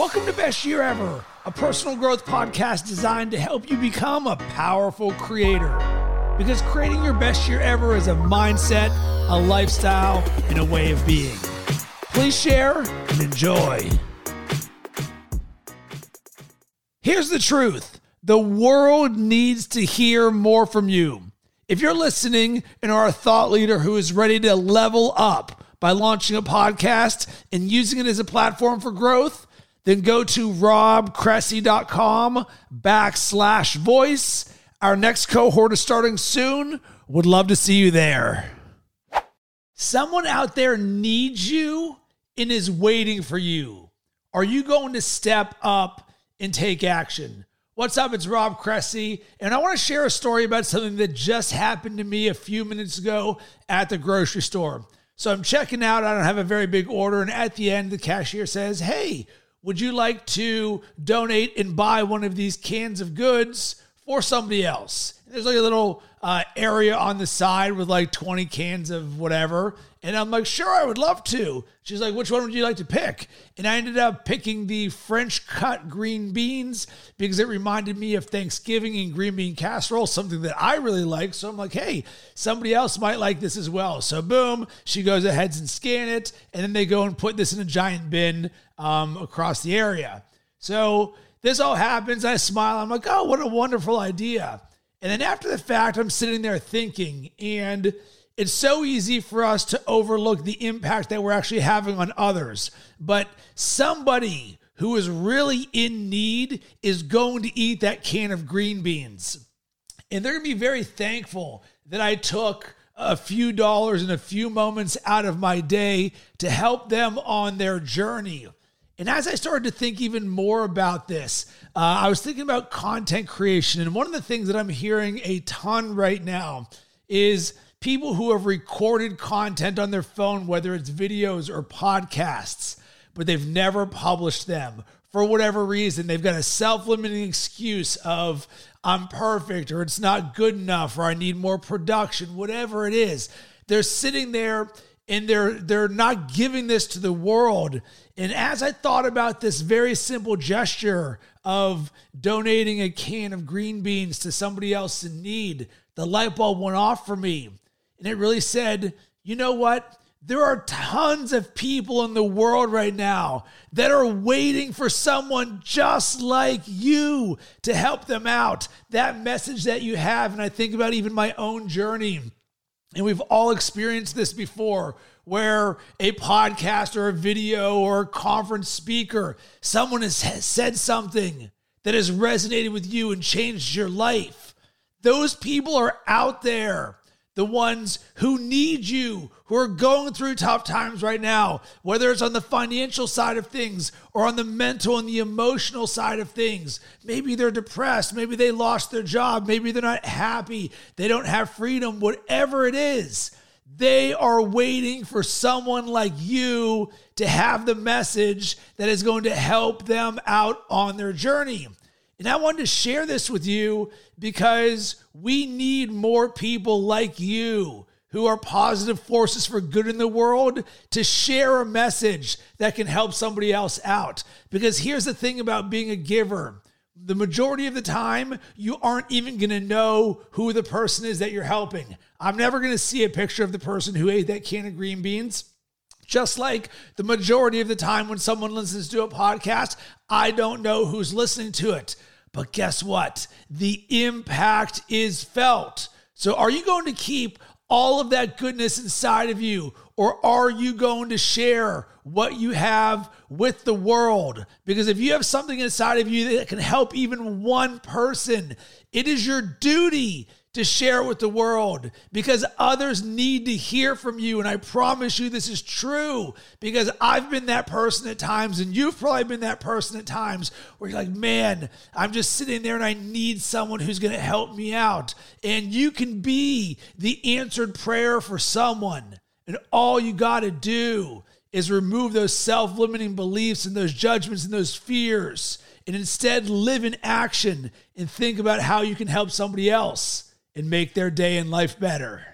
Welcome to Best Year Ever, a personal growth podcast designed to help you become a powerful creator. Because creating your best year ever is a mindset, a lifestyle, and a way of being. Please share and enjoy. Here's the truth. The world needs to hear more from you. If you're listening and are a thought leader who is ready to level up by launching a podcast and using it as a platform for growth, then go to robcressy.com/voice. Our next cohort is starting soon. Would love to see you there. Someone out there needs you and is waiting for you. Are you going to step up and take action? What's up? It's Rob Cressy, and I want to share a story about something that just happened to me a few minutes ago at the grocery store. So I'm checking out. I don't have a very big order, and at the end, the cashier says, "Hey, would you like to donate and buy one of these cans of goods for somebody else?" And there's like a little area on the side with like 20 cans of whatever. And I'm like, "Sure, I would love to." She's like, "Which one would you like to pick?" And I ended up picking the French cut green beans because it reminded me of Thanksgiving and green bean casserole, something that I really like. So I'm like, "Hey, somebody else might like this as well." So boom, she goes ahead and scan it. And then they go and put this in a giant bin across the area. So this all happens. I smile. I'm like, "Oh, what a wonderful idea." And then after the fact, I'm sitting there thinking, and it's so easy for us to overlook the impact that we're actually having on others. But somebody who is really in need is going to eat that can of green beans. And they're going to be very thankful that I took a few dollars and a few moments out of my day to help them on their journey. And as I started to think even more about this, I was thinking about content creation. And one of the things that I'm hearing a ton right now is people who have recorded content on their phone, whether it's videos or podcasts, but they've never published them. For whatever reason, they've got a self-limiting excuse of "I'm perfect" or "it's not good enough" or "I need more production," whatever it is. They're sitting there and they're not giving this to the world. And as I thought about this very simple gesture of donating a can of green beans to somebody else in need, the light bulb went off for me. And it really said, you know what? There are tons of people in the world right now that are waiting for someone just like you to help them out. That message that you have, and I think about even my own journey, and we've all experienced this before, where a podcast or a video or a conference speaker, someone has said something that has resonated with you and changed your life. Those people are out there. The ones who need you, who are going through tough times right now, whether it's on the financial side of things or on the mental and the emotional side of things. Maybe they're depressed. Maybe they lost their job. Maybe they're not happy. They don't have freedom. Whatever it is, they are waiting for someone like you to have the message that is going to help them out on their journey. And I wanted to share this with you because we need more people like you who are positive forces for good in the world to share a message that can help somebody else out. Because here's the thing about being a giver. The majority of the time, you aren't even going to know who the person is that you're helping. I'm never going to see a picture of the person who ate that can of green beans. Just like the majority of the time when someone listens to a podcast, I don't know who's listening to it. But guess what? The impact is felt. So are you going to keep all of that goodness inside of you, or are you going to share what you have with the world? Because if you have something inside of you that can help even one person, it is your duty to share with the world because others need to hear from you. And I promise you this is true because I've been that person at times and you've probably been that person at times where you're like, "Man, I'm just sitting there and I need someone who's going to help me out." And you can be the answered prayer for someone. And all you got to do is remove those self-limiting beliefs and those judgments and those fears and instead live in action and think about how you can help somebody else and make their day and life better.